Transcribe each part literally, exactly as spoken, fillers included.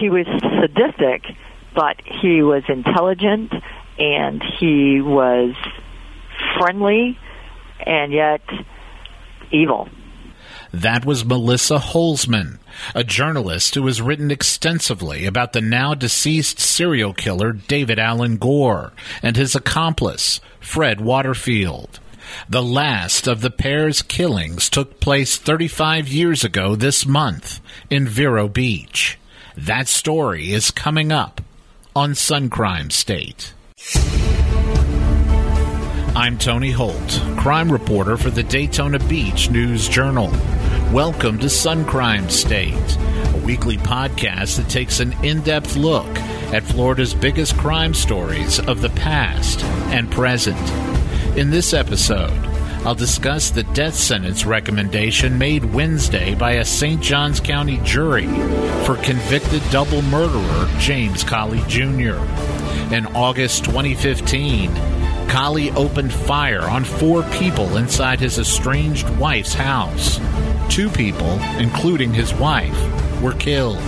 he was sadistic, but he was intelligent and he was friendly and yet evil. That was Melissa Holsman, a journalist who has written extensively about the now-deceased serial killer David Alan Gore and his accomplice, Fred Waterfield. The last of the pair's killings took place thirty-five years ago this month in Vero Beach. That story is coming up on Suncrime State. I'm Tony Holt, crime reporter for the Daytona Beach News Journal. Welcome to Suncrime State, a weekly podcast that takes an in-depth look at Florida's biggest crime stories of the past and present. In this episode, I'll discuss the death sentence recommendation made Wednesday by a Saint Johns County jury for convicted double murderer James Colley, Junior In August twenty fifteen, Colley opened fire on four people inside his estranged wife's house. Two people, including his wife, were killed.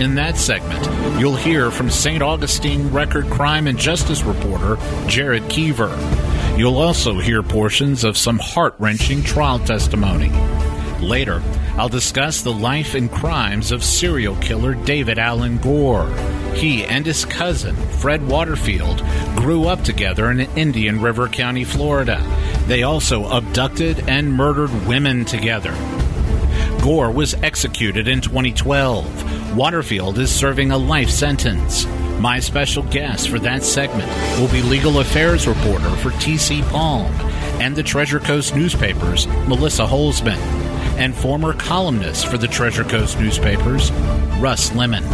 In that segment, you'll hear from Saint Augustine Record crime and justice reporter Jared Keever. You'll also hear portions of some heart-wrenching trial testimony. Later, I'll discuss the life and crimes of serial killer David Alan Gore. He and his cousin, Fred Waterfield, grew up together in Indian River County, Florida. They also abducted and murdered women together. Gore was executed in twenty twelve. Waterfield is serving a life sentence. My special guest for that segment will be legal affairs reporter for TCPalm and the Treasure Coast Newspapers, Melissa Holsman, and former columnist for the Treasure Coast Newspapers, Russ Lemmon.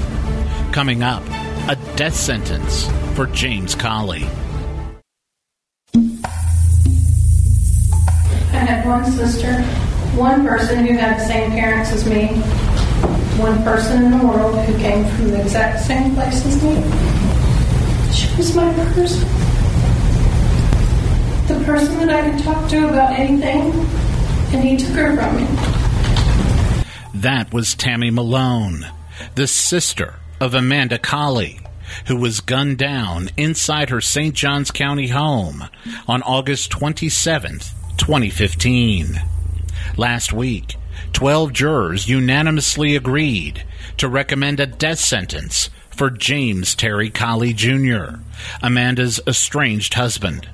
Coming up, a death sentence for James Colley. I had one sister, one person who had the same parents as me, one person in the world who came from the exact same place as me. She was my person. The person that I could talk to about anything, and he took her from me. That was Tammy Malone, the sister of Amanda Colley, who was gunned down inside her Saint Johns County home on August twenty-seventh, twenty fifteen. Last week, twelve jurors unanimously agreed to recommend a death sentence for James Terry Colley, Junior, Amanda's estranged husband.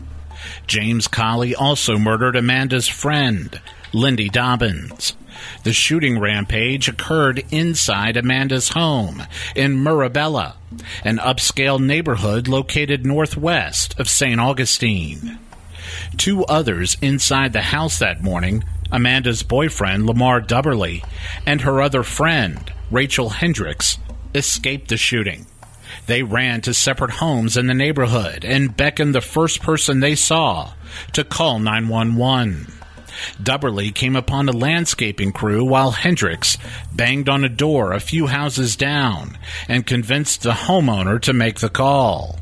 James Colley also murdered Amanda's friend, Lindy Dobbins. The shooting rampage occurred inside Amanda's home in Mirabella, an upscale neighborhood located northwest of Saint Augustine. Two others inside the house that morning, Amanda's boyfriend, Lamar Dubberly, and her other friend, Rachel Hendricks, escaped the shooting. They ran to separate homes in the neighborhood and beckoned the first person they saw to call nine one one. Dubberly came upon a landscaping crew while Hendricks banged on a door a few houses down and convinced the homeowner to make the call.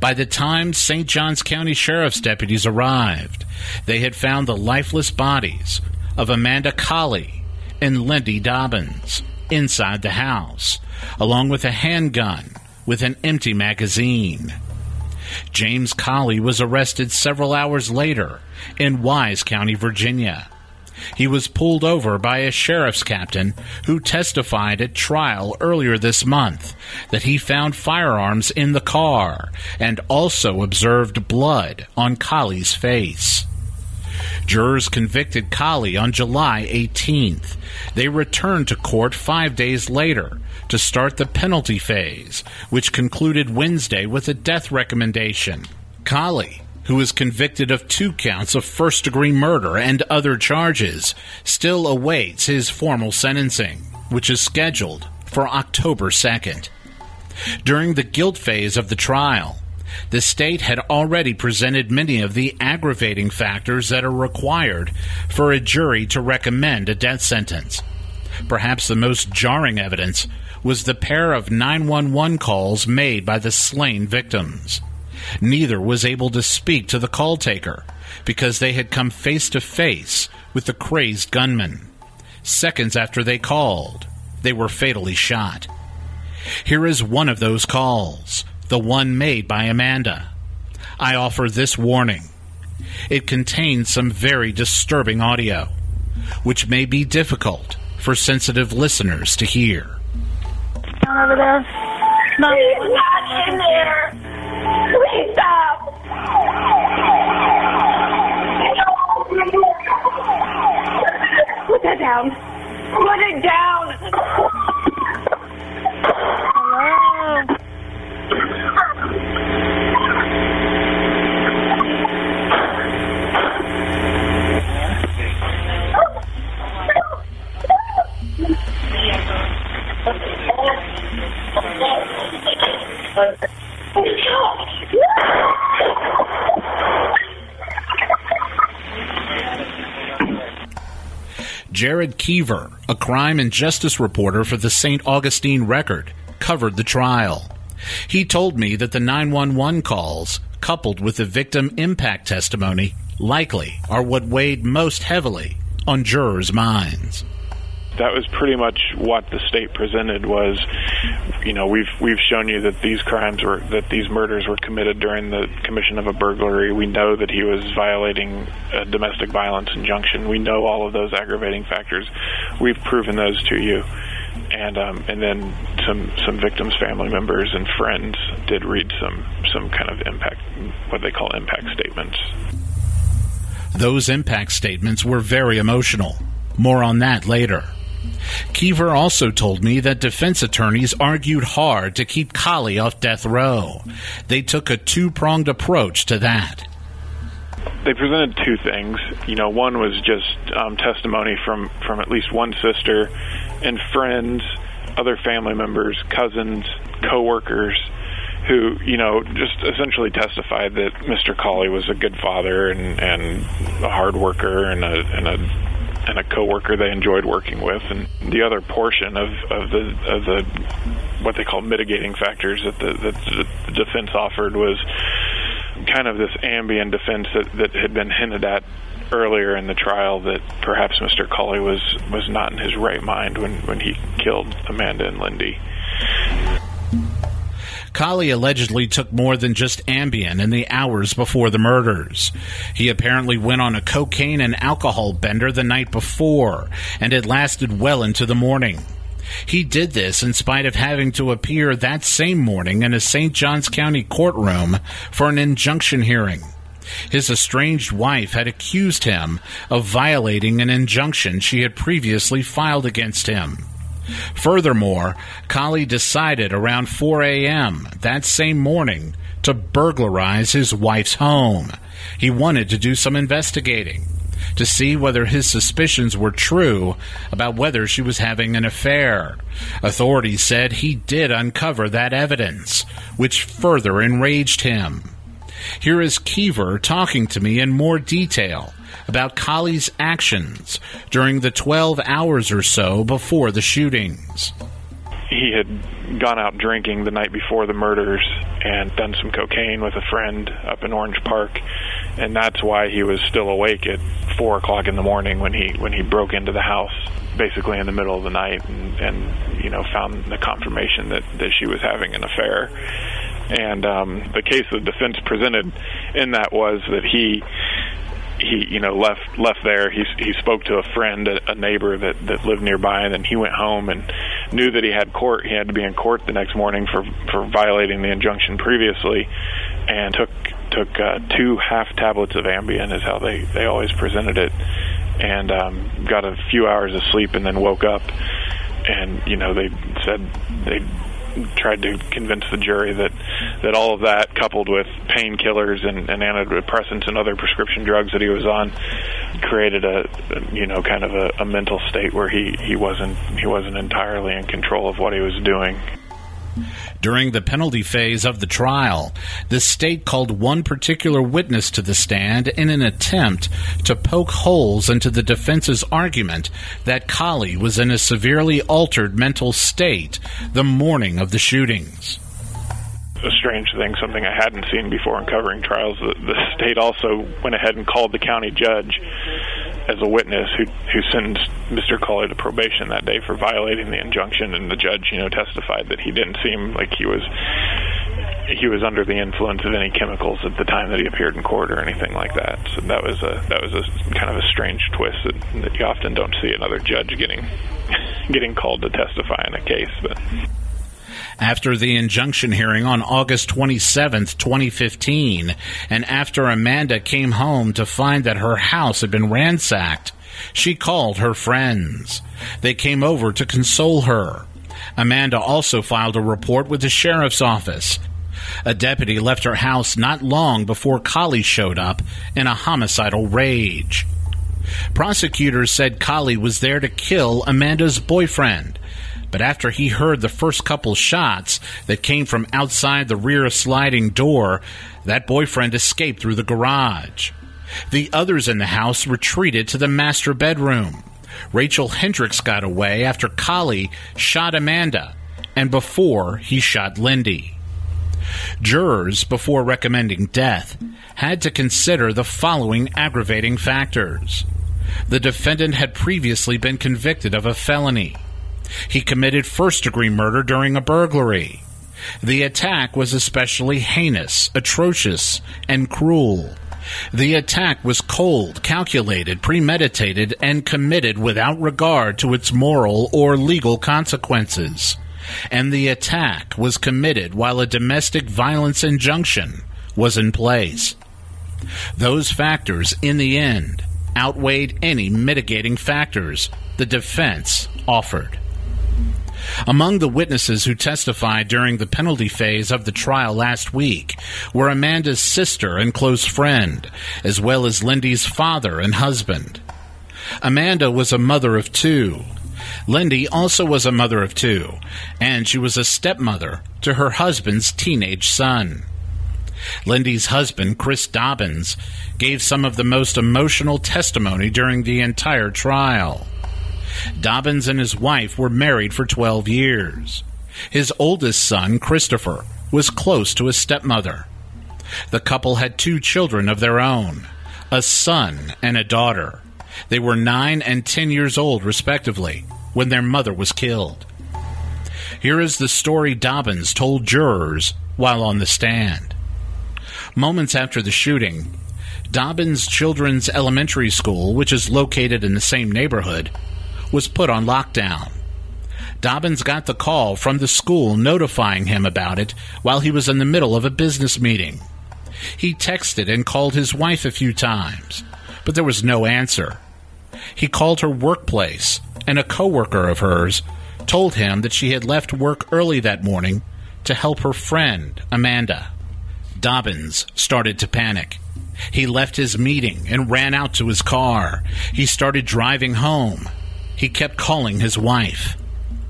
By the time Saint Johns County Sheriff's deputies arrived, they had found the lifeless bodies of Amanda Colley and Lindy Dobbins inside the house, along with a handgun with an empty magazine. James Colley was arrested several hours later in Wise County, Virginia. He was pulled over by a sheriff's captain who testified at trial earlier this month that he found firearms in the car and also observed blood on Colley's face. Jurors convicted Colley on July eighteenth. They returned to court five days later to start the penalty phase, which concluded Wednesday with a death recommendation. Colley, who was convicted of two counts of first-degree murder and other charges, still awaits his formal sentencing, which is scheduled for October second. During the guilt phase of the trial, the state had already presented many of the aggravating factors that are required for a jury to recommend a death sentence. Perhaps the most jarring evidence was the pair of nine one one calls made by the slain victims. Neither was able to speak to the call taker because they had come face to face with the crazed gunman. Seconds after they called, they were fatally shot. Here is one of those calls, the one made by Amanda. I offer this warning. It contains some very disturbing audio, which may be difficult for sensitive listeners to hear. Down over there. No. He's not in there. Please stop. Put that down. Put it down. Hello. Jared Keever, a crime and justice reporter for the Saint Augustine Record, covered the trial. He told me that the nine one one calls, coupled with the victim impact testimony, likely are what weighed most heavily on jurors' minds. That was pretty much what the state presented was, you know, we've we've shown you that these crimes were, that these murders were committed during the commission of a burglary. We know that he was violating a domestic violence injunction. We know all of those aggravating factors. We've proven those to you. And um, and then some, some victims' family members and friends did read some, some kind of impact, what they call impact statements. Those impact statements were very emotional. More on that later. Keever also told me that defense attorneys argued hard to keep Colley off death row. They took a two-pronged approach to that. They presented two things. You know, one was just um, testimony from, from at least one sister and friends, other family members, cousins, co-workers, who, you know, just essentially testified that Mister Colley was a good father and, and a hard worker and a... And a and a coworker they enjoyed working with. And the other portion of, of the of the what they call mitigating factors that the, that the defense offered was kind of this ambient defense that, that had been hinted at earlier in the trial, that perhaps Mister Colley was, was not in his right mind when, when he killed Amanda and Lindy. Colley allegedly took more than just Ambien in the hours before the murders. He apparently went on a cocaine and alcohol bender the night before, and it lasted well into the morning. He did this in spite of having to appear that same morning in a Saint Johns County courtroom for an injunction hearing. His estranged wife had accused him of violating an injunction she had previously filed against him. Furthermore, Colley decided around four a.m. that same morning to burglarize his wife's home. He wanted to do some investigating to see whether his suspicions were true about whether she was having an affair. Authorities said he did uncover that evidence, which further enraged him. Here is Keever talking to me in more detail about Colley's actions during the twelve hours or so before the shootings. He had gone out drinking the night before the murders and done some cocaine with a friend up in Orange Park, and that's why he was still awake at four o'clock in the morning when he when he broke into the house, basically in the middle of the night, and, and you know, found the confirmation that, that she was having an affair. And um, the case the defense presented in that was that he... He, you know, left left there. He he spoke to a friend, a, a neighbor that, that lived nearby, and then he went home and knew that he had court. He had to be in court the next morning for, for violating the injunction previously, and took took uh, two half tablets of Ambien, is how they, they always presented it, and um, got a few hours of sleep, and then woke up, and you know they said they. tried to convince the jury that, that all of that, coupled with painkillers and, and antidepressants and other prescription drugs that he was on, created a, you know, kind of a, a mental state where he, he wasn't he wasn't entirely in control of what he was doing. During the penalty phase of the trial, the state called one particular witness to the stand in an attempt to poke holes into the defense's argument that Colley was in a severely altered mental state the morning of the shootings. A strange thing, something I hadn't seen before in covering trials, the, the state also went ahead and called the county judge as a witness who who sentenced Mister Colley to probation that day for violating the injunction, and the judge, you know, testified that he didn't seem like he was he was under the influence of any chemicals at the time that he appeared in court or anything like that. So that was a that was a kind of a strange twist that, that you often don't see another judge getting getting called to testify in a case, but. After the injunction hearing on August twenty-seventh, twenty fifteen, and after Amanda came home to find that her house had been ransacked, she called her friends. They came over to console her. Amanda also filed a report with the sheriff's office. A deputy left her house not long before Colley showed up in a homicidal rage. Prosecutors said Colley was there to kill Amanda's boyfriend, but after he heard the first couple shots that came from outside the rear sliding door, that boyfriend escaped through the garage. The others in the house retreated to the master bedroom. Rachel Hendricks got away after Colley shot Amanda and before he shot Lindy. Jurors, before recommending death, had to consider the following aggravating factors. The defendant had previously been convicted of a felony. He committed first-degree murder during a burglary. The attack was especially heinous, atrocious, and cruel. The attack was cold, calculated, premeditated, and committed without regard to its moral or legal consequences. And the attack was committed while a domestic violence injunction was in place. Those factors, in the end, outweighed any mitigating factors the defense offered. Among the witnesses who testified during the penalty phase of the trial last week were Amanda's sister and close friend, as well as Lindy's father and husband. Amanda was a mother of two. Lindy also was a mother of two, and she was a stepmother to her husband's teenage son. Lindy's husband, Chris Dobbins, gave some of the most emotional testimony during the entire trial. Dobbins and his wife were married for twelve years. His oldest son, Christopher, was close to his stepmother. The couple had two children of their own, a son and a daughter. They were nine and ten years old, respectively, when their mother was killed. Here is the story Dobbins told jurors while on the stand. Moments after the shooting, Dobbins Children's Elementary School, which is located in the same neighborhood, was put on lockdown. Dobbins got the call from the school notifying him about it while he was in the middle of a business meeting. He texted and called his wife a few times, but there was no answer. He called her workplace, and a coworker of hers told him that she had left work early that morning to help her friend, Amanda. Dobbins started to panic. He left his meeting and ran out to his car. He started driving home. He kept calling his wife.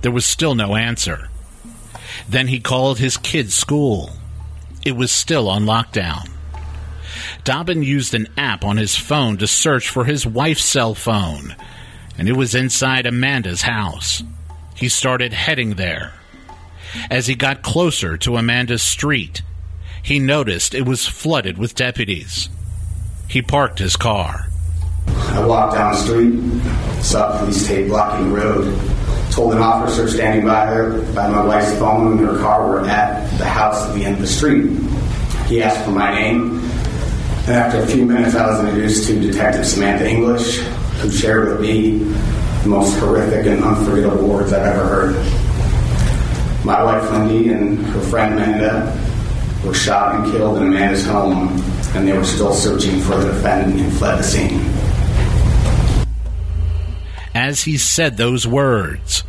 There was still no answer. Then he called his kid's school. It was still on lockdown. Dobbin used an app on his phone to search for his wife's cell phone, and it was inside Amanda's house. He started heading there. As he got closer to Amanda's street, he noticed it was flooded with deputies. He parked his car. I walked down the street, saw police tape blocking the road, told an officer standing by her, by my wife's phone and her car were at the house at the end of the street. He asked for my name, and after a few minutes I was introduced to Detective Samantha English, who shared with me the most horrific and unforgettable words I've ever heard. My wife Lindy and her friend Amanda were shot and killed in Amanda's home, and they were still searching for the defendant who fled the scene. As he said those words,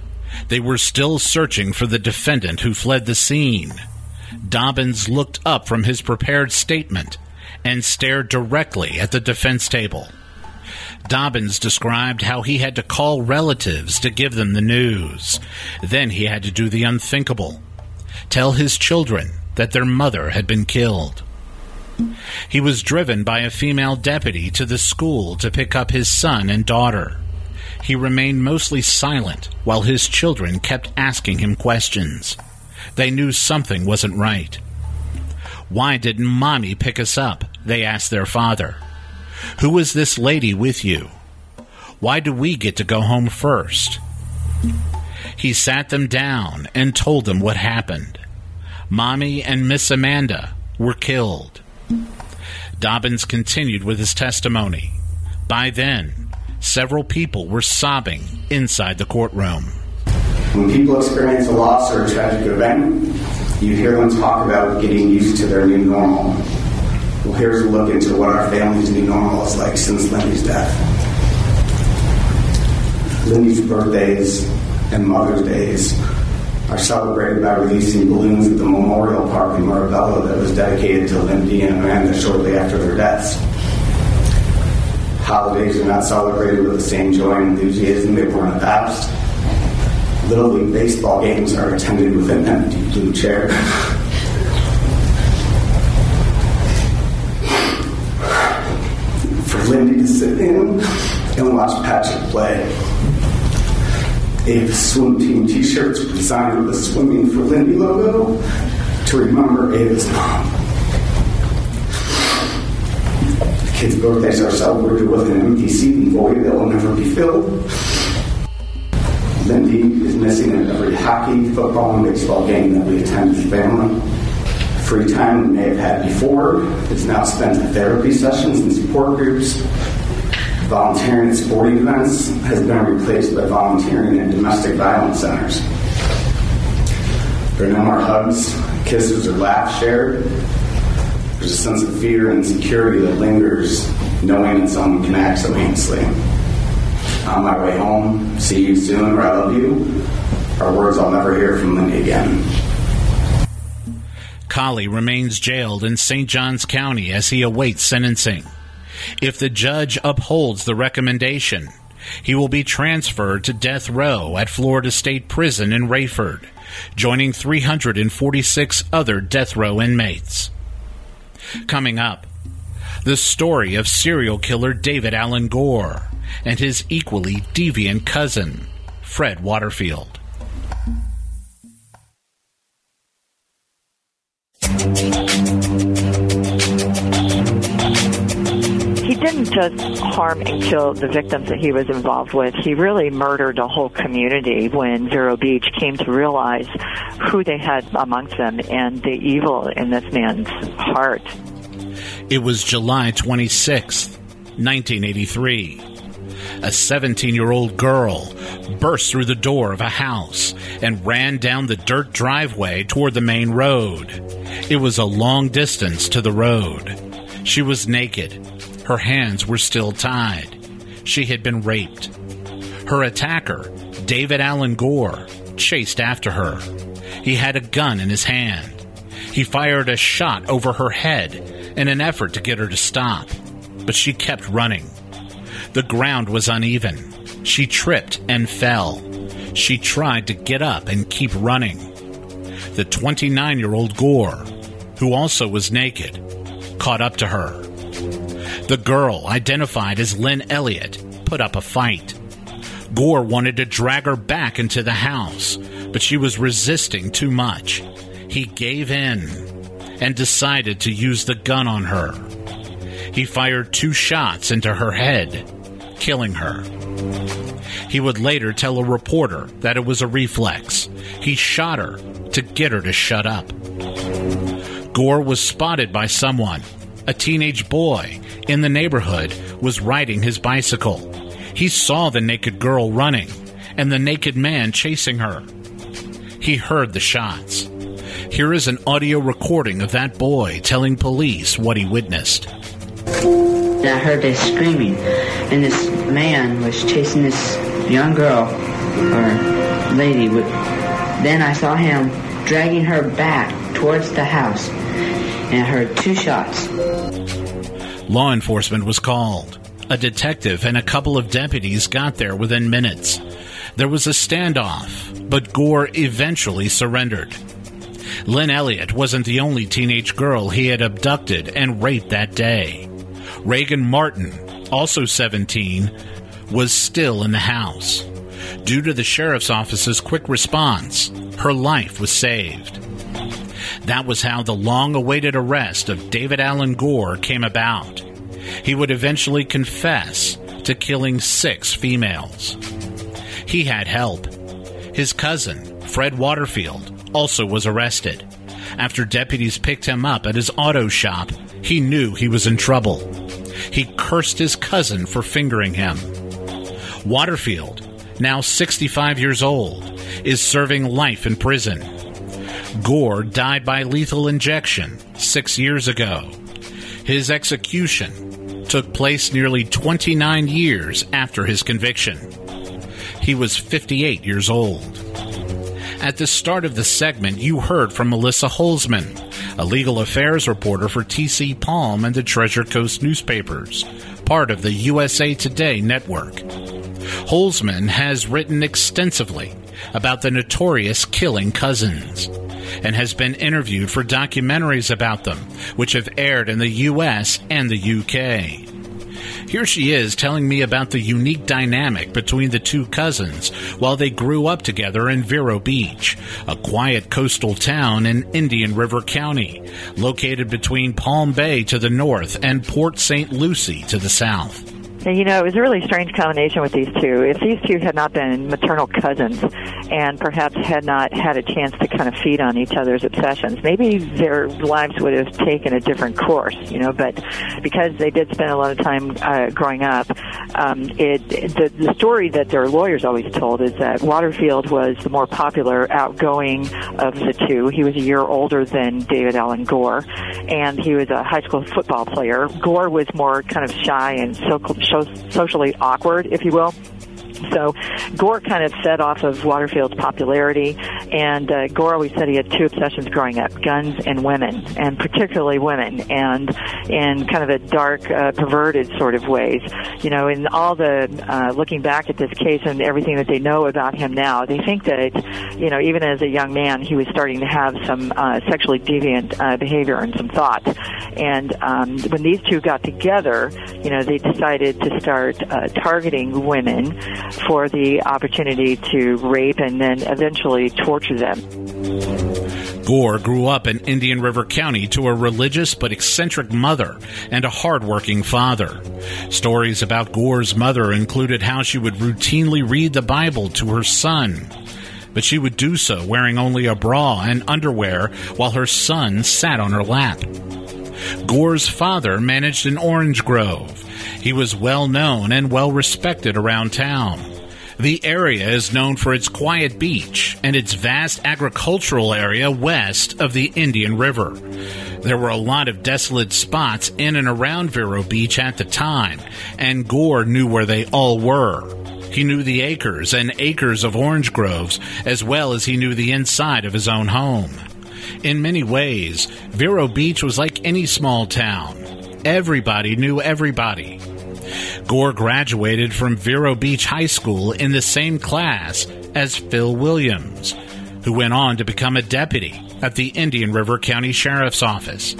they were still searching for the defendant who fled the scene. Dobbins looked up from his prepared statement and stared directly at the defense table. Dobbins described how he had to call relatives to give them the news. Then he had to do the unthinkable, tell his children that their mother had been killed. He was driven by a female deputy to the school to pick up his son and daughter. He remained mostly silent while his children kept asking him questions. They knew something wasn't right. "Why didn't Mommy pick us up?" they asked their father. "Who was this lady with you?" Why do we get to go home first? He sat them down and told them what happened. Mommy and Miss Amanda were killed. Dobbins continued with his testimony. By then, several people were sobbing inside the courtroom. When people experience a loss or a tragic event, you hear them talk about getting used to their new normal. Well, here's a look into what our family's new normal is like since Lindy's death. Lindy's birthdays and Mother's Days are celebrated by releasing balloons at the memorial park in Mirabella that was dedicated to Lindy and Amanda shortly after their deaths. Holidays are not celebrated with the same joy and enthusiasm they were in the past. Little League baseball games are attended with an empty blue chair. For Lindy to sit in and watch Patrick play. They have swim team t-shirts designed with a Swimming for Lindy logo to remember Ava's mom. The kids' birthdays are celebrated with an empty seat and void that will never be filled. Lindy is missing at every hockey, football, and baseball game that we attend as a family. Free time we may have had before is now spent in therapy sessions and support groups. Volunteering at sporting events has been replaced by volunteering at domestic violence centers. There are no more hugs, kisses, or laughs shared. There's a sense of fear and insecurity that lingers, knowing that someone can act so heinously. On my way home, see you soon, or I love you, are words I'll never hear from Lindy again. Colley remains jailed in Saint Johns County as he awaits sentencing. If the judge upholds the recommendation, he will be transferred to death row at Florida State Prison in Rayford, joining three hundred forty-six other death row inmates. Coming up, the story of serial killer David Alan Gore and his equally deviant cousin, Fred Waterfield. He didn't just harm and kill the victims that he was involved with. He really murdered a whole community when Vero Beach came to realize who they had amongst them and the evil in this man's heart. It was July twenty-sixth, nineteen eighty-three. A seventeen-year-old girl burst through the door of a house and ran down the dirt driveway toward the main road. It was a long distance to the road. She was naked. Her hands were still tied. She had been raped. Her attacker, David Alan Gore, chased after her. He had a gun in his hand. He fired a shot over her head in an effort to get her to stop, but she kept running. The ground was uneven. She tripped and fell. She tried to get up and keep running. The twenty-nine-year-old Gore, who also was naked, caught up to her. The girl, identified as Lynn Elliott, put up a fight. Gore wanted to drag her back into the house, but she was resisting too much. He gave in and decided to use the gun on her. He fired two shots into her head, killing her. He would later tell a reporter that it was a reflex. He shot her to get her to shut up. Gore was spotted by someone. A teenage boy in the neighborhood was riding his bicycle. He saw the naked girl running and the naked man chasing her. He heard the shots. Here is an audio recording of that boy telling police what he witnessed. I heard this screaming, and this man was chasing this young girl or lady. Then I saw him dragging her back towards the house, and I heard two shots. Law enforcement was called. A detective and a couple of deputies got there within minutes. There was a standoff, but Gore eventually surrendered. Lynn Elliott wasn't the only teenage girl he had abducted and raped that day. Reagan Martin, also seventeen, was still in the house. Due to the sheriff's office's quick response, her life was saved. That was how the long-awaited arrest of David Alan Gore came about. He would eventually confess to killing six females. He had help. His cousin, Fred Waterfield, also was arrested. After deputies picked him up at his auto shop, he knew he was in trouble. He cursed his cousin for fingering him. Waterfield, now sixty-five years old, is serving life in prison. Gore died by lethal injection six years ago. His execution took place nearly twenty-nine years after his conviction. He was fifty-eight years old. At the start of the segment, you heard from Melissa Holsman, a legal affairs reporter for TCPalm and the Treasure Coast Newspapers, part of the U S A Today network. Holsman has written extensively about the notorious killing cousins and has been interviewed for documentaries about them, which have aired in the U S and the U K. Here she is telling me about the unique dynamic between the two cousins while they grew up together in Vero Beach, a quiet coastal town in Indian River County, located between Palm Bay to the north and Port Saint Lucie to the south. You know, it was a really strange combination with these two. If these two had not been maternal cousins and perhaps had not had a chance to kind of feed on each other's obsessions, maybe their lives would have taken a different course, you know, but because they did spend a lot of time uh, growing up, um, it, the, the story that their lawyers always told is that Waterfield was the more popular, outgoing of the two. He was a year older than David Alan Gore, and he was a high school football player. Gore was more kind of shy and so socially awkward, if you will. So Gore kind of fed off of Waterfield's popularity, and uh, Gore always said he had two obsessions growing up, guns and women, and particularly women, and in kind of a dark, uh, perverted sort of ways. You know, in all the, uh, looking back at this case and everything that they know about him now, they think that, you know, even as a young man, he was starting to have some uh, sexually deviant uh, behavior and some thought. And um, when these two got together, you know, they decided to start uh, targeting women for the opportunity to rape and then eventually torture them. Gore grew up in Indian River County to a religious but eccentric mother and a hard-working father. Stories about Gore's mother included how she would routinely read the Bible to her son, but she would do so wearing only a bra and underwear while her son sat on her lap. Gore's father managed an orange grove. He was well-known and well-respected around town. The area is known for its quiet beach and its vast agricultural area west of the Indian River. There were a lot of desolate spots in and around Vero Beach at the time, and Gore knew where they all were. He knew the acres and acres of orange groves, as well as he knew the inside of his own home. In many ways, Vero Beach was like any small town. Everybody knew everybody. Gore graduated from Vero Beach High School in the same class as Phil Williams, who went on to become a deputy at the Indian River County Sheriff's Office.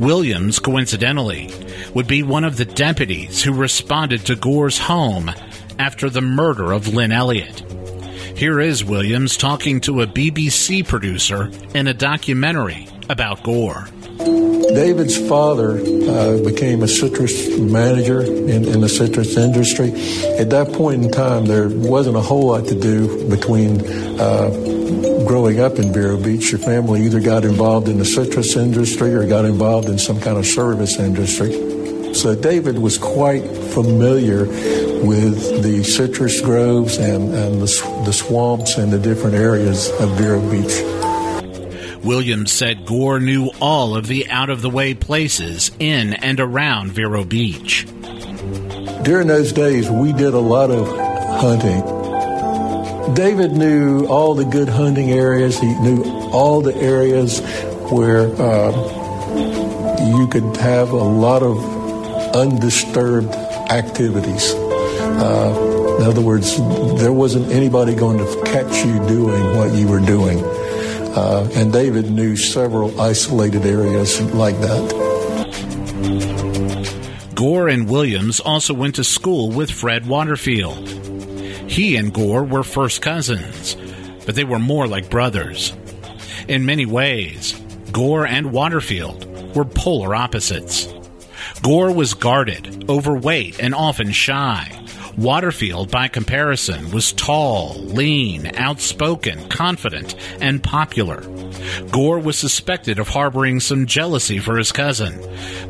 Williams, coincidentally, would be one of the deputies who responded to Gore's home after the murder of Lynn Elliott. Here is Williams talking to a B B C producer in a documentary about Gore. David's father uh, became a citrus manager in, in the citrus industry. At that point in time, there wasn't a whole lot to do between uh, growing up in Vero Beach. Your family either got involved in the citrus industry or got involved in some kind of service industry. So David was quite familiar with the citrus groves and, and the, the swamps and the different areas of Vero Beach. Williams said Gore knew all of the out-of-the-way places in and around Vero Beach. During those days, we did a lot of hunting. David knew all the good hunting areas. He knew all the areas where uh, you could have a lot of undisturbed activities. Uh, in other words, there wasn't anybody going to catch you doing what you were doing. Uh, and David knew several isolated areas like that. Gore and Williams also went to school with Fred Waterfield. He and Gore were first cousins, but they were more like brothers. In many ways, Gore and Waterfield were polar opposites. Gore was guarded, overweight, and often shy. Waterfield, by comparison, was tall, lean, outspoken, confident, and popular. Gore was suspected of harboring some jealousy for his cousin,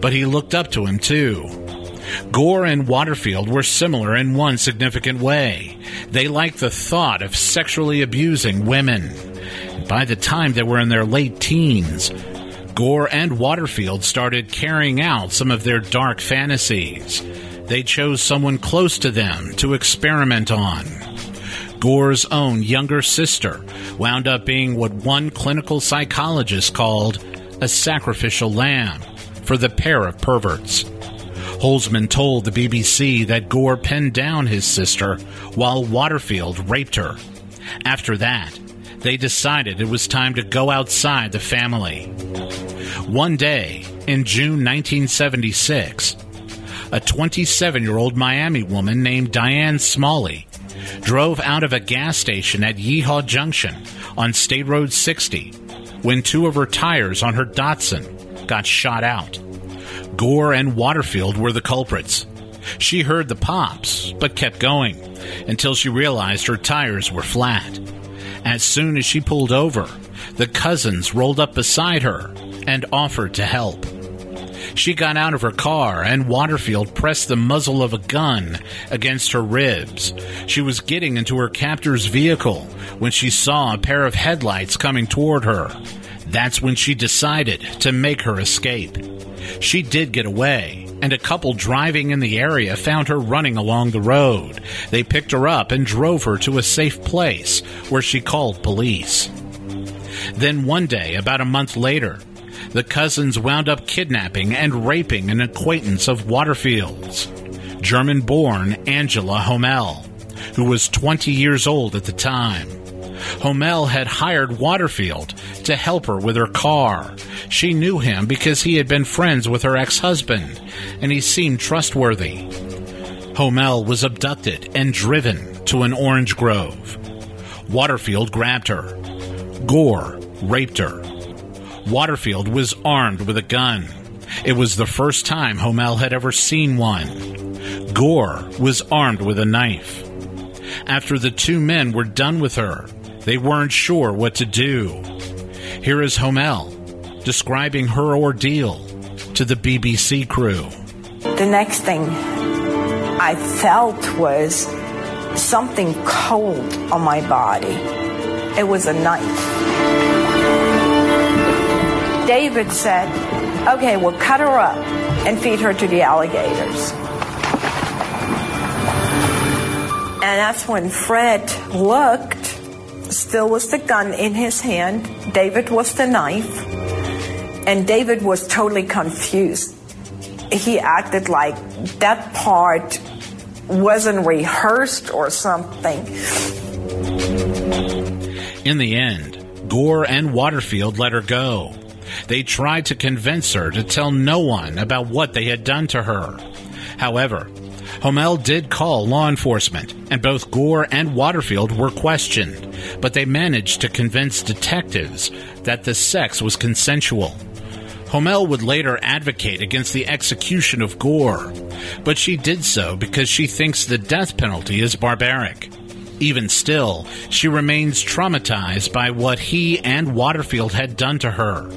but he looked up to him, too. Gore and Waterfield were similar in one significant way. They liked the thought of sexually abusing women. By the time they were in their late teens, Gore and Waterfield started carrying out some of their dark fantasies. They chose someone close to them to experiment on. Gore's own younger sister wound up being what one clinical psychologist called a sacrificial lamb for the pair of perverts. Holsman told the B B C that Gore pinned down his sister while Waterfield raped her. After that, they decided it was time to go outside the family. One day, in June nineteen seventy-six, a twenty-seven-year-old Miami woman named Diane Smalley drove out of a gas station at Yeehaw Junction on State Road sixty when two of her tires on her Datsun got shot out. Gore and Waterfield were the culprits. She heard the pops, but kept going until she realized her tires were flat. As soon as she pulled over, the cousins rolled up beside her and offered to help. She got out of her car, and Waterfield pressed the muzzle of a gun against her ribs. She was getting into her captor's vehicle when she saw a pair of headlights coming toward her. That's when she decided to make her escape. She did get away, and a couple driving in the area found her running along the road. They picked her up and drove her to a safe place where she called police. Then one day, about a month later, the cousins wound up kidnapping and raping an acquaintance of Waterfield's, German-born Angela Homel, who was twenty years old at the time. Homel had hired Waterfield to help her with her car. She knew him because he had been friends with her ex-husband, and he seemed trustworthy. Homel was abducted and driven to an orange grove. Waterfield grabbed her. Gore raped her. Waterfield was armed with a gun. It was the first time Homel had ever seen one. Gore was armed with a knife. After the two men were done with her, they weren't sure what to do. Here is Homel describing her ordeal to the B B C crew. The next thing I felt was something cold on my body. It was a knife. David said, okay, we'll cut her up and feed her to the alligators. And that's when Fred looked, still was the gun in his hand, David was the knife, and David was totally confused. He acted like that part wasn't rehearsed or something. In the end, Gore and Waterfield let her go. They tried to convince her to tell no one about what they had done to her. However, Homel did call law enforcement, and both Gore and Waterfield were questioned, but they managed to convince detectives that the sex was consensual. Homel would later advocate against the execution of Gore, but she did so because she thinks the death penalty is barbaric. Even still, she remains traumatized by what he and Waterfield had done to her,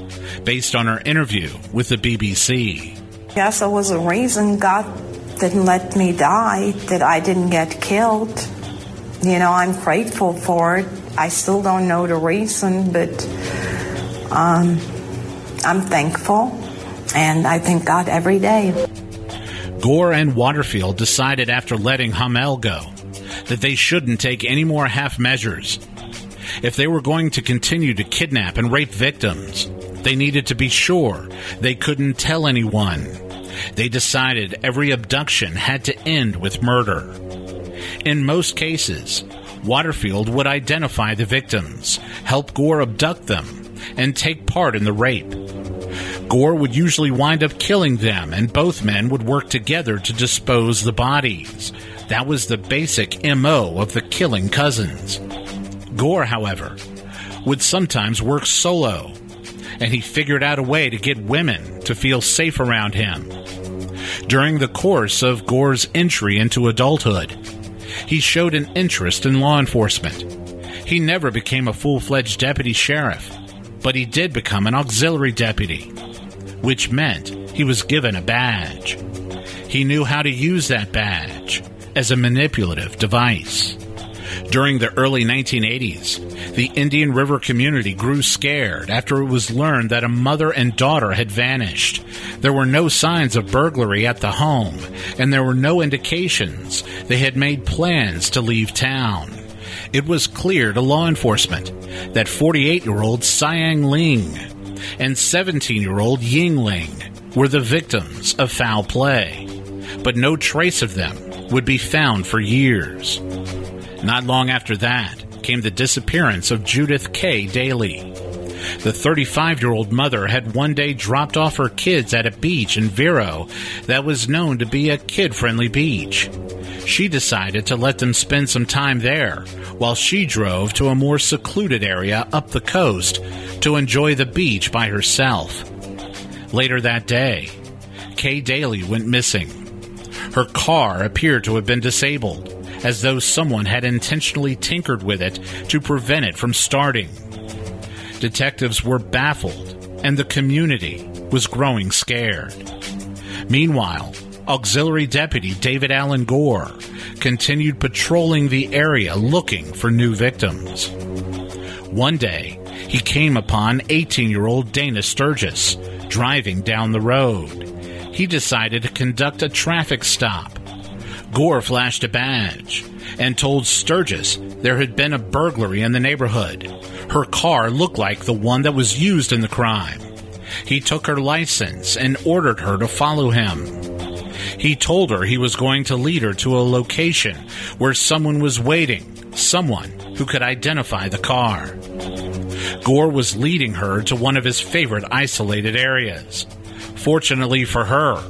based on her interview with the B B C. Yes, there was a reason God didn't let me die, that I didn't get killed. You know, I'm grateful for it. I still don't know the reason, but um, I'm thankful, and I thank God every day. Gore and Waterfield decided after letting Homel go that they shouldn't take any more half measures. If they were going to continue to kidnap and rape victims, they needed to be sure they couldn't tell anyone. They decided every abduction had to end with murder. In most cases, Waterfield would identify the victims, help Gore abduct them, and take part in the rape. Gore would usually wind up killing them, and both men would work together to dispose the bodies. That was the basic M O of the killing cousins. Gore, however, would sometimes work solo, and he figured out a way to get women to feel safe around him. During the course of Gore's entry into adulthood, he showed an interest in law enforcement. He never became a full-fledged deputy sheriff, but he did become an auxiliary deputy, which meant he was given a badge. He knew how to use that badge as a manipulative device. During the early nineteen eighties, the Indian River community grew scared after it was learned that a mother and daughter had vanished. There were no signs of burglary at the home, and there were no indications they had made plans to leave town. It was clear to law enforcement that forty-eight-year-old Ying Ling and seventeen-year-old Ying Ling were the victims of foul play, but no trace of them would be found for years. Not long after that came the disappearance of Judith K. Daly. The thirty-five-year-old mother had one day dropped off her kids at a beach in Vero that was known to be a kid-friendly beach. She decided to let them spend some time there while she drove to a more secluded area up the coast to enjoy the beach by herself. Later that day, Kay Daly went missing. Her car appeared to have been disabled, as though someone had intentionally tinkered with it to prevent it from starting. Detectives were baffled, and the community was growing scared. Meanwhile, Auxiliary Deputy David Alan Gore continued patrolling the area looking for new victims. One day, he came upon eighteen-year-old Dana Sturgis driving down the road. He decided to conduct a traffic stop. Gore flashed a badge and told Sturgis there had been a burglary in the neighborhood. Her car looked like the one that was used in the crime. He took her license and ordered her to follow him. He told her he was going to lead her to a location where someone was waiting, someone who could identify the car. Gore was leading her to one of his favorite isolated areas. Fortunately for her,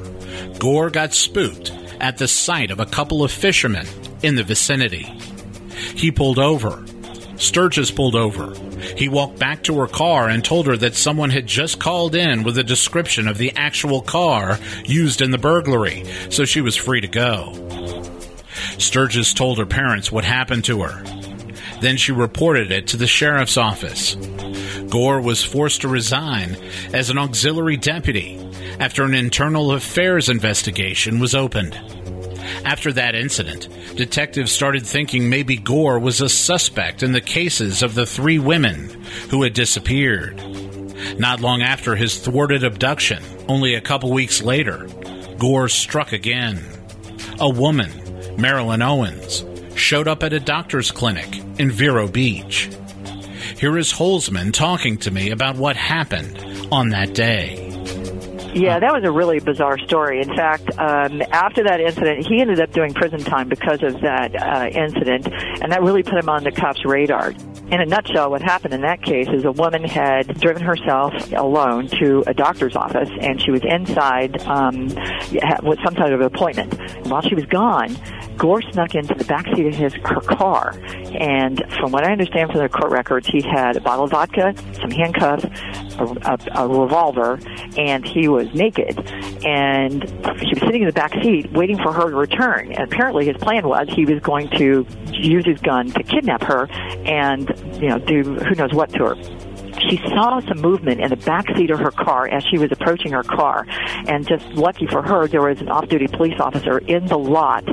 Gore got spooked at the sight of a couple of fishermen in the vicinity. He pulled over. Sturgis pulled over. He walked back to her car and told her that someone had just called in with a description of the actual car used in the burglary, so she was free to go. Sturgis told her parents what happened to her. Then she reported it to the sheriff's office. Gore was forced to resign as an auxiliary deputy after an internal affairs investigation was opened. After that incident, detectives started thinking maybe Gore was a suspect in the cases of the three women who had disappeared. Not long after his thwarted abduction, only a couple weeks later, Gore struck again. A woman, Marilyn Owens, showed up at a doctor's clinic in Vero Beach. Here is Holsman talking to me about what happened on that day. Yeah, that was a really bizarre story. In fact, um, after that incident, he ended up doing prison time because of that uh, incident, and that really put him on the cops' radar. In a nutshell, what happened in that case is a woman had driven herself alone to a doctor's office, and she was inside um, with some type of appointment. And while she was gone, Gore snuck into the backseat of his her car, and from what I understand from the court records, he had a bottle of vodka, some handcuffs, a, a, a revolver, and he was naked. And she was sitting in the back seat waiting for her to return. And apparently his plan was he was going to use his gun to kidnap her and, you know, do who knows what to her. She saw some movement in the backseat of her car as she was approaching her car. And just lucky for her, there was an off-duty police officer in the lot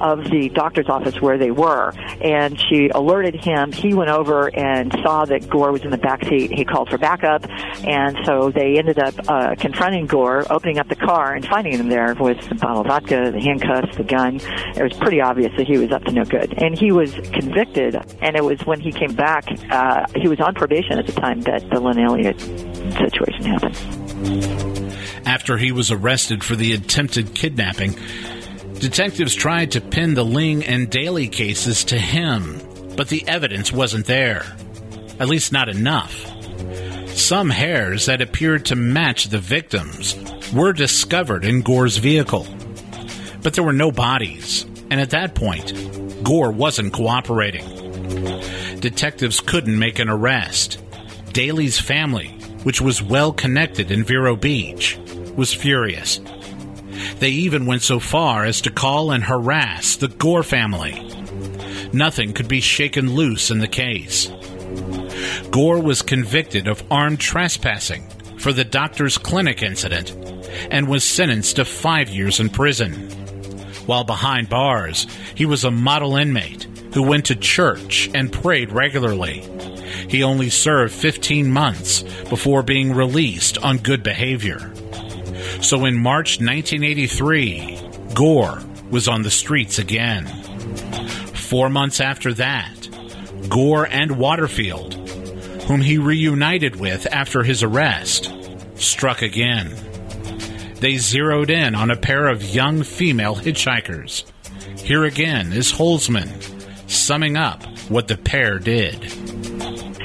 of the doctor's office where they were. And she alerted him. He went over and saw that Gore was in the backseat. He called for backup. And so they ended up uh, confronting Gore, opening up the car, and finding him there with the bottle of vodka, the handcuffs, the gun. It was pretty obvious that he was up to no good. And he was convicted. And it was when he came back, uh, he was on probation at the time that the Lynn Elliott situation happened. After he was arrested for the attempted kidnapping, detectives tried to pin the Ling and Daly cases to him, but the evidence wasn't there, at least not enough. Some hairs that appeared to match the victims were discovered in Gore's vehicle, but there were no bodies, and at that point, Gore wasn't cooperating. Detectives couldn't make an arrest. Daly's family, which was well-connected in Vero Beach, was furious. They even went so far as to call and harass the Gore family. Nothing could be shaken loose in the case. Gore was convicted of armed trespassing for the doctor's clinic incident and was sentenced to five years in prison. While behind bars, he was a model inmate who went to church and prayed regularly. He only served fifteen months before being released on good behavior. So in March nineteen eighty-three, Gore was on the streets again. Four months after that, Gore and Waterfield, whom he reunited with after his arrest, struck again. They zeroed in on a pair of young female hitchhikers. Here again is Holsman, summing up what the pair did.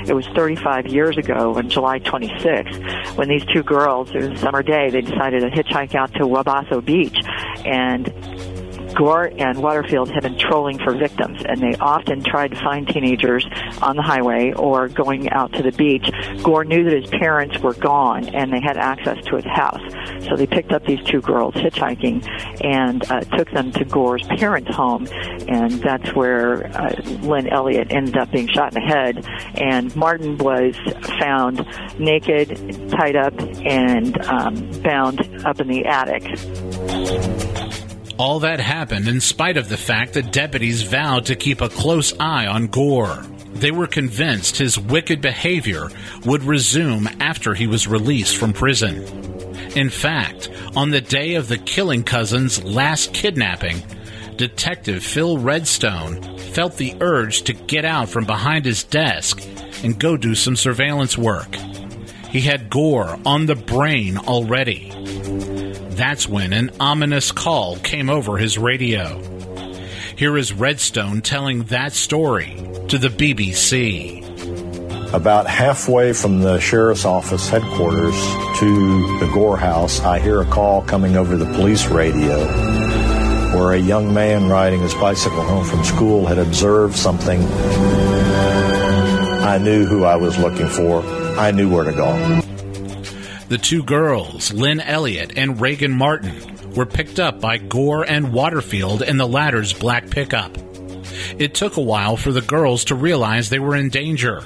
It was thirty-five years ago on July twenty-sixth when these two girls, it was a summer day, they decided to hitchhike out to Wabasso Beach, and Gore and Waterfield had been trolling for victims, and they often tried to find teenagers on the highway or going out to the beach. Gore knew that his parents were gone, and they had access to his house. So they picked up these two girls hitchhiking and uh, took them to Gore's parents' home, and that's where uh, Lynn Elliott ended up being shot in the head, and Martin was found naked, tied up, and um, bound up in the attic. All that happened in spite of the fact that deputies vowed to keep a close eye on Gore. They were convinced his wicked behavior would resume after he was released from prison. In fact, on the day of the Killing Cousins' last kidnapping, Detective Phil Redstone felt the urge to get out from behind his desk and go do some surveillance work. He had Gore on the brain already. That's when an ominous call came over his radio. Here is Redstone telling that story to the B B C. About halfway from the sheriff's office headquarters to the Gore house, I hear a call coming over the police radio where a young man riding his bicycle home from school had observed something. I knew who I was looking for. I knew where to go. The two girls, Lynn Elliott and Reagan Martin, were picked up by Gore and Waterfield in the latter's black pickup. It took a while for the girls to realize they were in danger.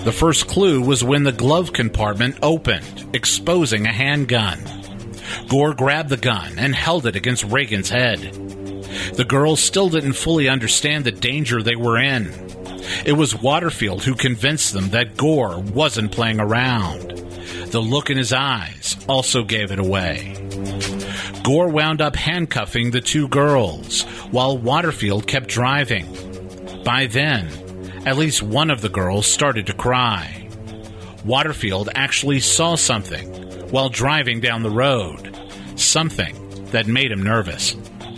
The first clue was when the glove compartment opened, exposing a handgun. Gore grabbed the gun and held it against Reagan's head. The girls still didn't fully understand the danger they were in. It was Waterfield who convinced them that Gore wasn't playing around. The look in his eyes also gave it away. Gore wound up handcuffing the two girls while Waterfield kept driving. By then, at least one of the girls started to cry. Waterfield actually saw something while driving down the road, something that made him nervous.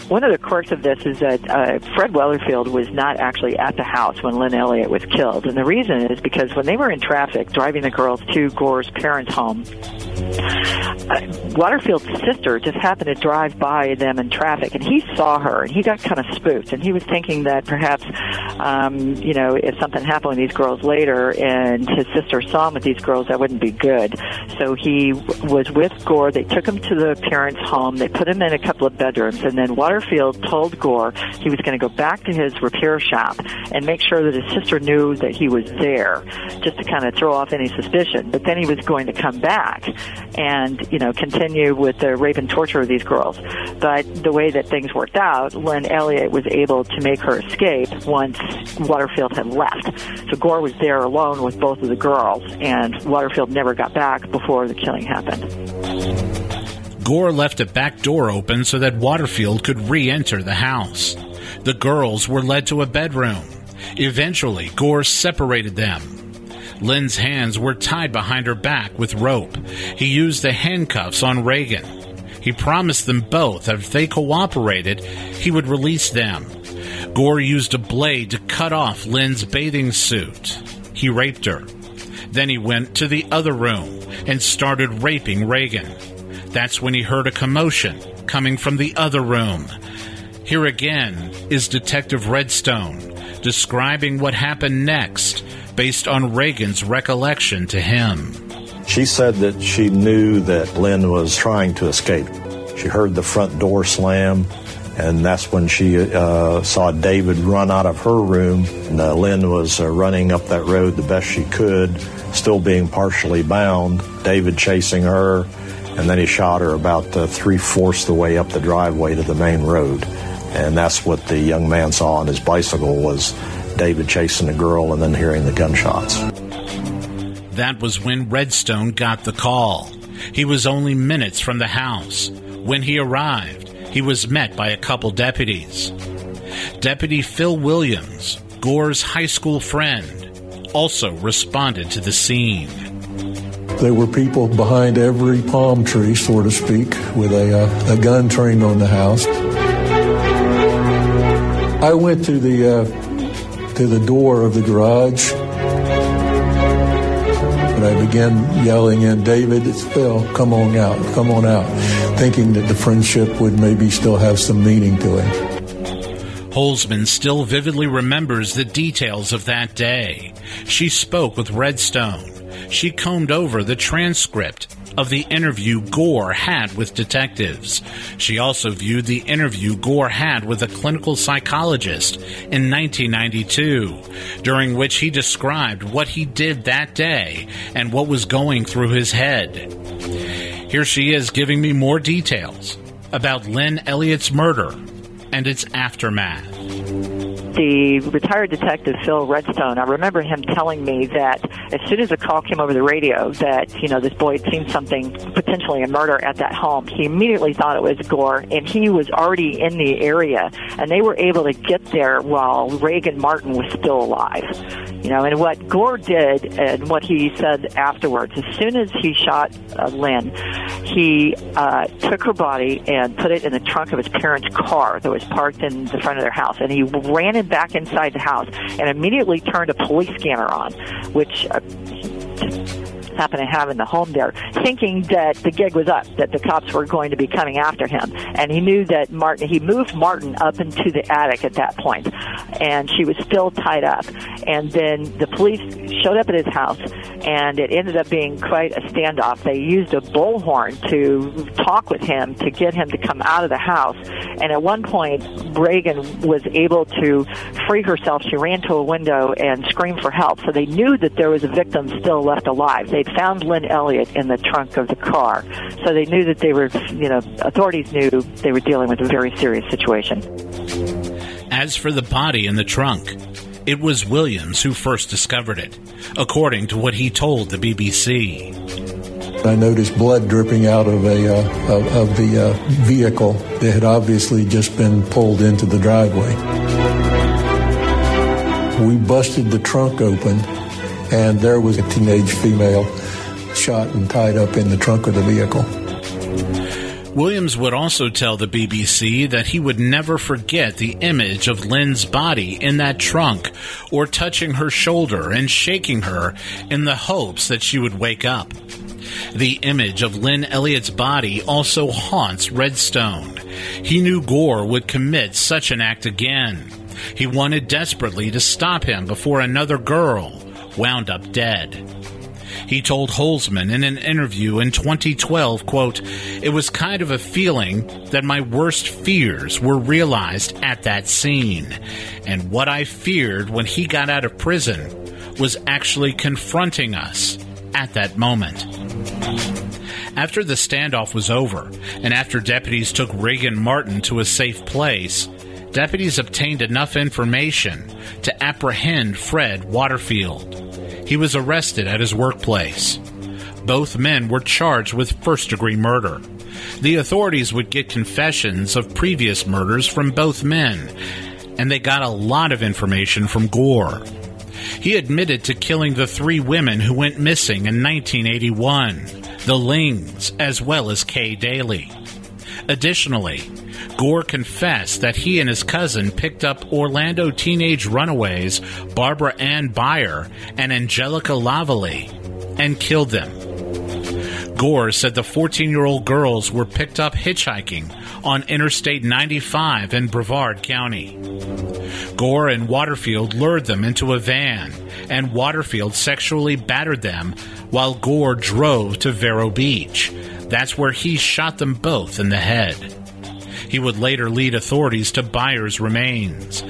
One of the quirks of this is that uh, Fred Waterfield was not actually at the house when Lynn Elliott was killed. And the reason is because when they were in traffic driving the girls to Gore's parents' home, uh, Waterfield's sister just happened to drive by them in traffic, and he saw her, and he got kind of spooked, and he was thinking that perhaps, um, you know, if something happened with these girls later and his sister saw him with these girls, that wouldn't be good. So he was with Gore. They took him to the parents' home. They put him in a couple of bedrooms, and then Waterfield Waterfield told Gore he was going to go back to his repair shop and make sure that his sister knew that he was there, just to kind of throw off any suspicion. But then he was going to come back and, you know, continue with the rape and torture of these girls. But the way that things worked out, Lynn Elliott was able to make her escape once Waterfield had left. So Gore was there alone with both of the girls, and Waterfield never got back before the killing happened. Gore left a back door open so that Waterfield could re-enter the house. The girls were led to a bedroom. Eventually, Gore separated them. Lynn's hands were tied behind her back with rope. He used the handcuffs on Reagan. He promised them both that if they cooperated, he would release them. Gore used a blade to cut off Lynn's bathing suit. He raped her. Then he went to the other room and started raping Reagan. That's when he heard a commotion coming from the other room. Here again is Detective Redstone describing what happened next based on Reagan's recollection to him. She said that she knew that Lynn was trying to escape. She heard the front door slam And that's when she uh, saw David run out of her room. And uh, Lynn was uh, running up that road the best she could, still being partially bound, David chasing her, and then he shot her about uh, three-fourths the way up the driveway to the main road. And that's what the young man saw on his bicycle, was David chasing the girl and then hearing the gunshots. That was when Redstone got the call. He was only minutes from the house. When he arrived, he was met by a couple deputies. Deputy Phil Williams, Gore's high school friend, also responded to the scene. There were people behind every palm tree, so to speak, with a, uh, a gun trained on the house. I went to the, uh, to the door of the garage, and I began yelling in, "David, it's Phil, come on out, come on out," thinking that the friendship would maybe still have some meaning to it. Holsman still vividly remembers the details of that day. She spoke with Redstone. She combed over the transcript of the interview Gore had with detectives. She also viewed the interview Gore had with a clinical psychologist in nineteen ninety-two, during which he described what he did that day and what was going through his head. Here she is giving me more details about Lynn Elliott's murder and its aftermath. The retired detective, Phil Redstone, I remember him telling me that as soon as a call came over the radio that, you know, this boy had seen something, potentially a murder at that home, he immediately thought it was Gore, and he was already in the area, and they were able to get there while Reagan Martin was still alive. You know, and what Gore did and what he said afterwards, as soon as he shot uh, Lynn, he uh, took her body and put it in the trunk of his parents' car that was parked in the front of their house, and he ran it back inside the house and immediately turned a police scanner on, which uh, happened to have in the home there, thinking that the gig was up, that the cops were going to be coming after him. And he knew that Martin, he moved Martin up into the attic at that point, and she was still tied up. And then the police showed up at his house, and it ended up being quite a standoff. They used a bullhorn to talk with him to get him to come out of the house. And at one point, Reagan was able to free herself. She ran to a window and screamed for help. So they knew that there was a victim still left alive. They found Lynn Elliott in the trunk of the car. So they knew that they were, you know, authorities knew they were dealing with a very serious situation. As for the body in the trunk, it was Williams who first discovered it, according to what he told the B B C. I noticed blood dripping out of a uh, of, of the uh, vehicle that had obviously just been pulled into the driveway. We busted the trunk open, and there was a teenage female shot and tied up in the trunk of the vehicle. Williams would also tell the B B C that he would never forget the image of Lynn's body in that trunk, or touching her shoulder and shaking her in the hopes that she would wake up. The image of Lynn Elliott's body also haunts Redstone. He knew Gore would commit such an act again. He wanted desperately to stop him before another girl wound up dead. He told Holsman in an interview in twenty twelve, quote, "It was kind of a feeling that my worst fears were realized at that scene. And what I feared when he got out of prison was actually confronting us at that moment." After the standoff was over, and after deputies took Reagan Martin to a safe place, deputies obtained enough information to apprehend Fred Waterfield. He was arrested at his workplace. Both men were charged with first-degree murder. The authorities would get confessions of previous murders from both men, and they got a lot of information from Gore. He admitted to killing the three women who went missing in nineteen eighty-one, the Lings, as well as Kay Daly. Additionally, Gore confessed that he and his cousin picked up Orlando teenage runaways Barbara Ann Byer and Angelica Lavallee and killed them. Gore said the fourteen-year-old girls were picked up hitchhiking on Interstate ninety-five in Brevard County. Gore and Waterfield lured them into a van, and Waterfield sexually battered them while Gore drove to Vero Beach. That's where he shot them both in the head. He would later lead authorities to Byers' remains.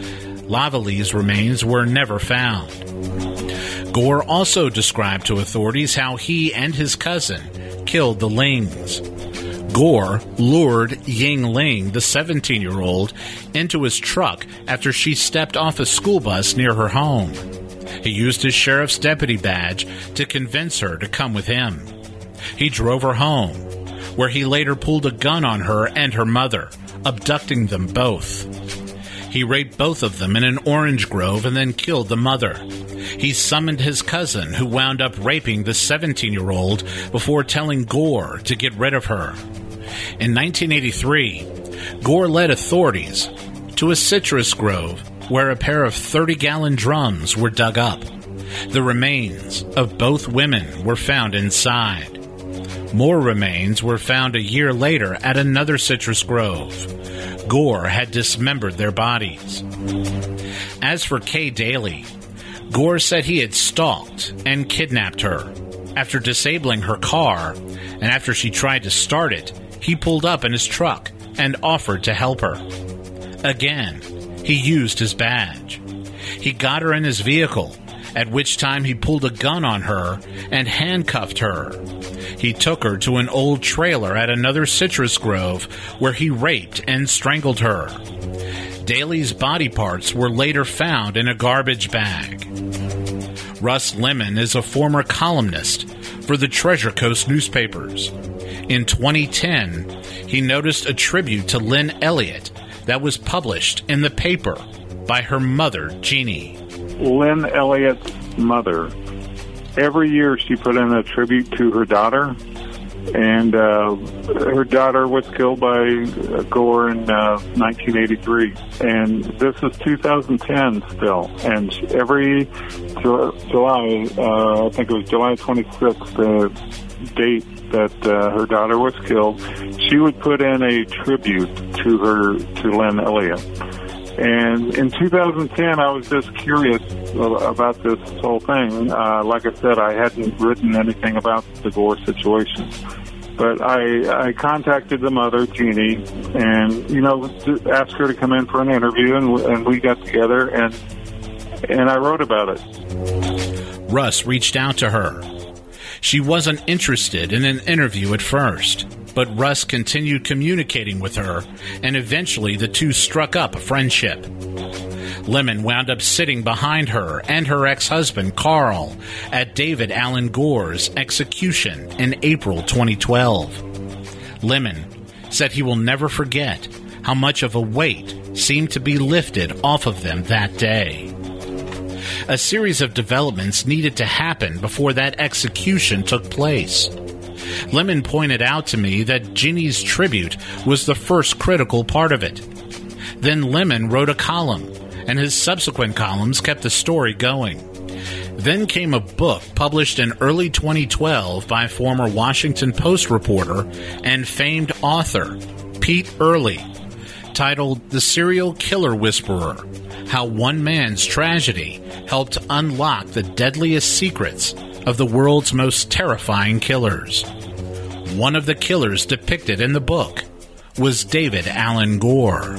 Lavalley's remains were never found. Gore also described to authorities how he and his cousin killed the Lings. Gore lured Ying Ling, the seventeen-year-old, into his truck after she stepped off a school bus near her home. He used his sheriff's deputy badge to convince her to come with him. He drove her home, where he later pulled a gun on her and her mother, abducting them both. He raped both of them in an orange grove and then killed the mother. He summoned his cousin, who wound up raping the seventeen-year-old before telling Gore to get rid of her. In nineteen eighty-three, Gore led authorities to a citrus grove where a pair of thirty-gallon drums were dug up. The remains of both women were found inside. More remains were found a year later at another citrus grove. Gore had dismembered their bodies. As for Kay Daly, Gore said he had stalked and kidnapped her. After disabling her car, and after she tried to start it, he pulled up in his truck and offered to help her. Again, he used his badge. He got her in his vehicle, at which time he pulled a gun on her and handcuffed her. He took her to an old trailer at another citrus grove where he raped and strangled her. Daly's body parts were later found in a garbage bag. Russ Lemmon is a former columnist for the Treasure Coast newspapers. In twenty ten, he noticed a tribute to Lynn Elliott that was published in the paper by her mother, Jeannie. Lynn Elliott's mother, every year she put in a tribute to her daughter, and uh, her daughter was killed by Gore in uh, nineteen eighty-three, and this is two thousand ten still, and every July, uh, I think it was July twenty-sixth, the date that uh, her daughter was killed, she would put in a tribute to her, to Lynn Elliott. And in two thousand ten, I was just curious about this whole thing. Uh, like I said, I hadn't written anything about the Gore situation. But I, I contacted the mother, Jeannie, and, you know, asked her to come in for an interview, and, and we got together, and, and I wrote about it. Russ reached out to her. She wasn't interested in an interview at first, but Russ continued communicating with her, and eventually the two struck up a friendship. Lemmon wound up sitting behind her and her ex-husband, Carl, at David Alan Gore's execution in April twenty twelve. Lemmon said he will never forget how much of a weight seemed to be lifted off of them that day. A series of developments needed to happen before that execution took place. Lemmon pointed out to me that Jeannie's tribute was the first critical part of it. Then Lemmon wrote a column, and his subsequent columns kept the story going. Then came a book published in early twenty twelve by former Washington Post reporter and famed author Pete Early, titled The Serial Killer Whisperer: How One Man's Tragedy Helped Unlock the Deadliest Secrets of the World's Most Terrifying Killers. One of the killers depicted in the book was David Alan Gore.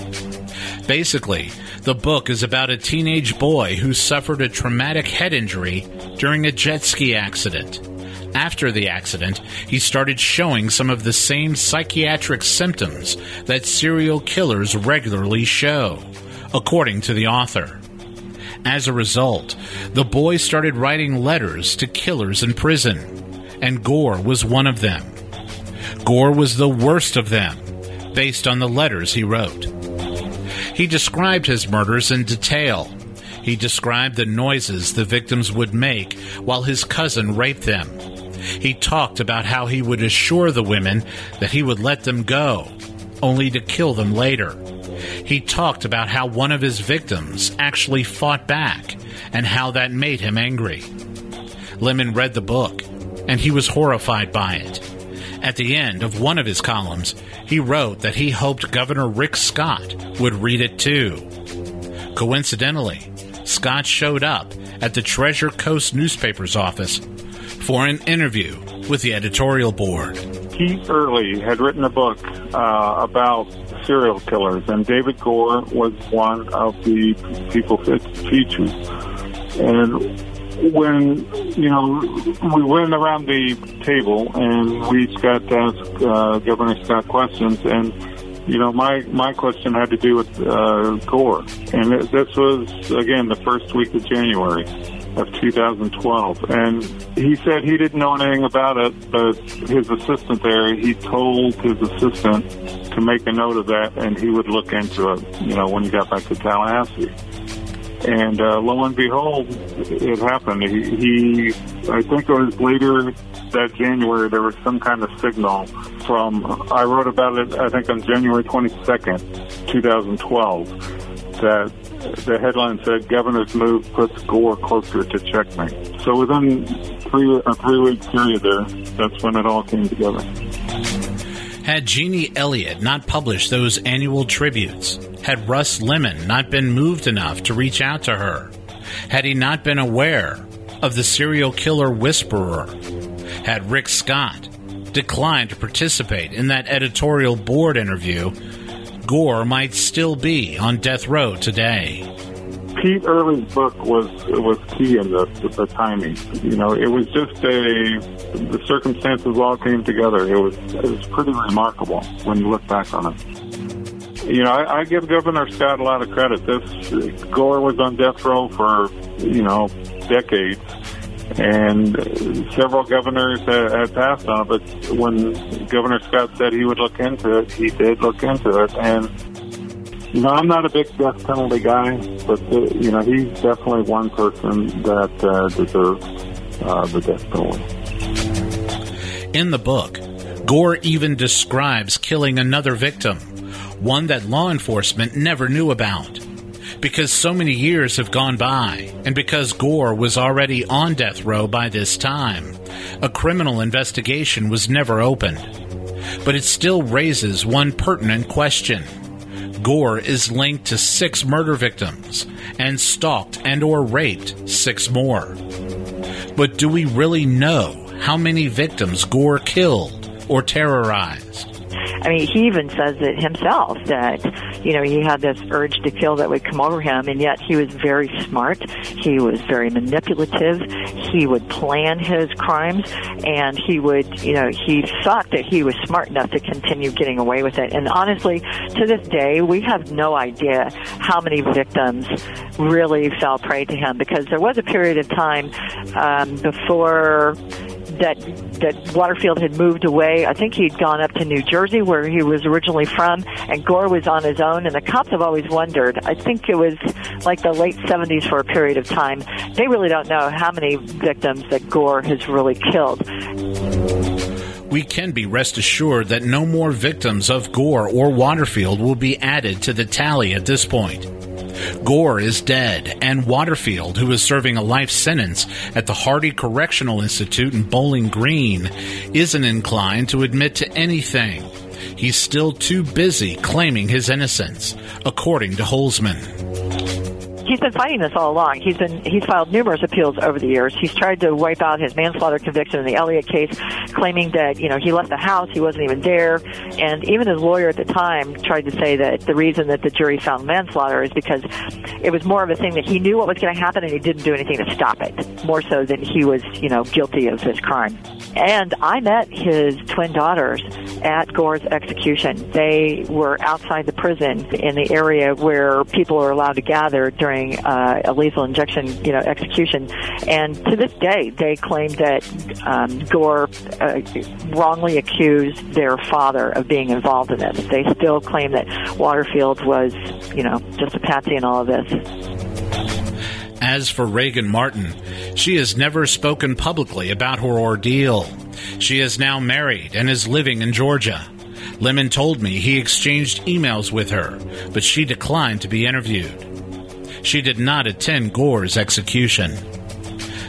Basically, the book is about a teenage boy who suffered a traumatic head injury during a jet ski accident. After the accident, he started showing some of the same psychiatric symptoms that serial killers regularly show, according to the author. As a result, the boy started writing letters to killers in prison, and Gore was one of them. Gore was the worst of them, based on the letters he wrote. He described his murders in detail. He described the noises the victims would make while his cousin raped them. He talked about how he would assure the women that he would let them go, only to kill them later. He talked about how one of his victims actually fought back and how that made him angry. Lemmon read the book, and he was horrified by it. At the end of one of his columns, he wrote that he hoped Governor Rick Scott would read it too. Coincidentally, Scott showed up at the Treasure Coast newspaper's office for an interview with the editorial board. Keith Early had written a book uh, about serial killers, and David Gore was one of the people featured. And when, you know, we went around the table and we got to ask uh, Governor Scott questions, and, you know, my, my question had to do with uh, Gore. And this was, again, the first week of January of two thousand twelve, and he said he didn't know anything about it, but his assistant there, he told his assistant to make a note of that, and he would look into it, you know, when he got back to Tallahassee. And uh, lo and behold, it happened. He, he I think it was later that January, there was some kind of signal from, I wrote about it, I think on January twenty-second, twenty twelve, that the headline said, "Governor's move puts Gore closer to checkmate." So within three, a three-week period there, that's when it all came together. Had Jeannie Elliott not published those annual tributes, had Russ Lemmon not been moved enough to reach out to her, had he not been aware of the serial killer whisperer, had Rick Scott declined to participate in that editorial board interview, Gore might still be on death row today. Pete Early's book was was key in the, the timing. You know, it was just a the circumstances all came together. It was it was pretty remarkable when you look back on it. You know, I, I give Governor Scott a lot of credit. This Gore was on death row for, you know, decades, and several governors had passed on it, but when Governor Scott said he would look into it, he did look into it. And, you know, I'm not a big death penalty guy, but, you know, he's definitely one person that uh, deserves uh, the death penalty. In the book, Gore even describes killing another victim, one that law enforcement never knew about. Because so many years have gone by, and because Gore was already on death row by this time, a criminal investigation was never opened. But it still raises one pertinent question. Gore is linked to six murder victims and stalked and or raped six more. But do we really know how many victims Gore killed or terrorized? I mean, he even says it himself that, you know, he had this urge to kill that would come over him, and yet he was very smart. He was very manipulative. He would plan his crimes, and he would, you know, he thought that he was smart enough to continue getting away with it. And honestly, to this day, we have no idea how many victims really fell prey to him, because there was a period of time um, before that that Waterfield had moved away. I think he'd gone up to New Jersey, where he was originally from, and Gore was on his own, and the cops have always wondered. I think it was like the late seventies for a period of time. They really don't know how many victims that Gore has really killed. We can be rest assured that no more victims of Gore or Waterfield will be added to the tally at this point. Gore is dead, and Waterfield, who is serving a life sentence at the Hardy Correctional Institute in Bowling Green, isn't inclined to admit to anything. He's still too busy claiming his innocence, according to Holsman. He's been fighting this all along. He's been he's filed numerous appeals over the years. He's tried to wipe out his manslaughter conviction in the Elliott case, claiming that, you know, he left the house, he wasn't even there. And even his lawyer at the time tried to say that the reason that the jury found manslaughter is because it was more of a thing that he knew what was going to happen and he didn't do anything to stop it, more so than he was, you know, guilty of his crime. And I met his twin daughters at Gore's execution. They were outside the prison in the area where people are allowed to gather during Uh, a lethal injection, you know, execution. And to this day, they claim that um, Gore uh, wrongly accused their father of being involved in this. They still claim that Waterfield was, you know, just a patsy in all of this. As for Reagan Martin, she has never spoken publicly about her ordeal. She is now married and is living in Georgia. Lemon told me he exchanged emails with her, but she declined to be interviewed. She did not attend Gore's execution.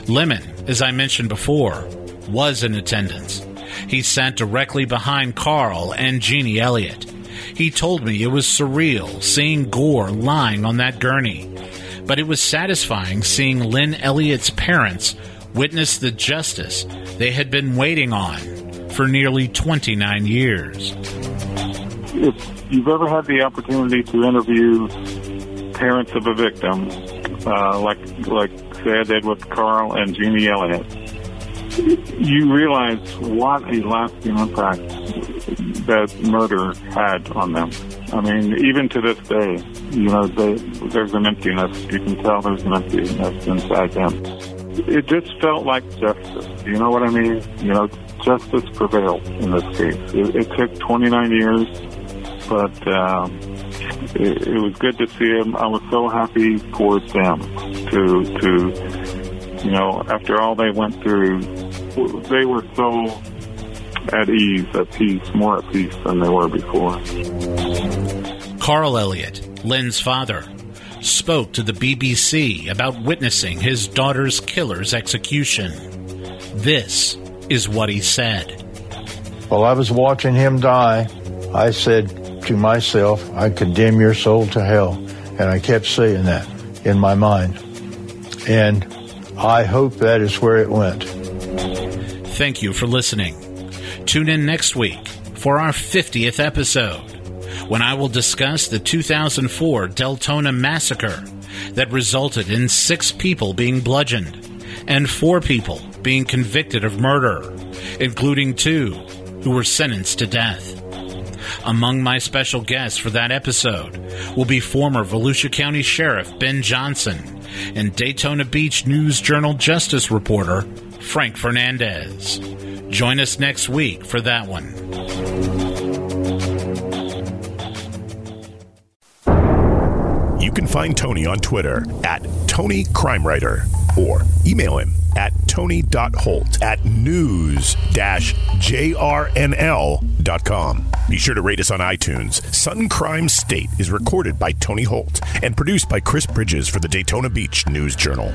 Lemmon, as I mentioned before, was in attendance. He sat directly behind Carl and Jeannie Elliott. He told me it was surreal seeing Gore lying on that gurney, but it was satisfying seeing Lynn Elliott's parents witness the justice they had been waiting on for nearly twenty-nine years. If you've ever had the opportunity to interview parents of a victim, uh, like like Sad Edward Carl and Jeannie Elliott, you realize what a lasting impact that murder had on them. I mean, even to this day, you know, they, there's an emptiness. You can tell there's an emptiness inside them. It just felt like justice. You know what I mean? You know, justice prevailed in this case. It, it took twenty-nine years, but um, it, it was good to see them. I was so happy for them to, to, you know, after all they went through, they were so at ease, at peace, more at peace than they were before. Carl Elliott, Lynn's father, spoke to the B B C about witnessing his daughter's killer's execution. This is what he said. While I was watching him die, I said to myself, I condemn your soul to hell. And I kept saying that in my mind. And I hope that is where it went. Thank you for listening. Tune in next week for our fiftieth episode, when I will discuss the two thousand four Deltona massacre that resulted in six people being bludgeoned and four people being convicted of murder, including two who were sentenced to death. Among my special guests for that episode will be former Volusia County Sheriff Ben Johnson and Daytona Beach News Journal justice reporter Frank Fernandez. Join us next week for that one. You can find Tony on Twitter at Tony Crime Writer, or email him at tony.holt at news dash j r n l dot com. Be sure to rate us on iTunes. Sudden Crime State is recorded by Tony Holt and produced by Chris Bridges for the Daytona Beach News Journal.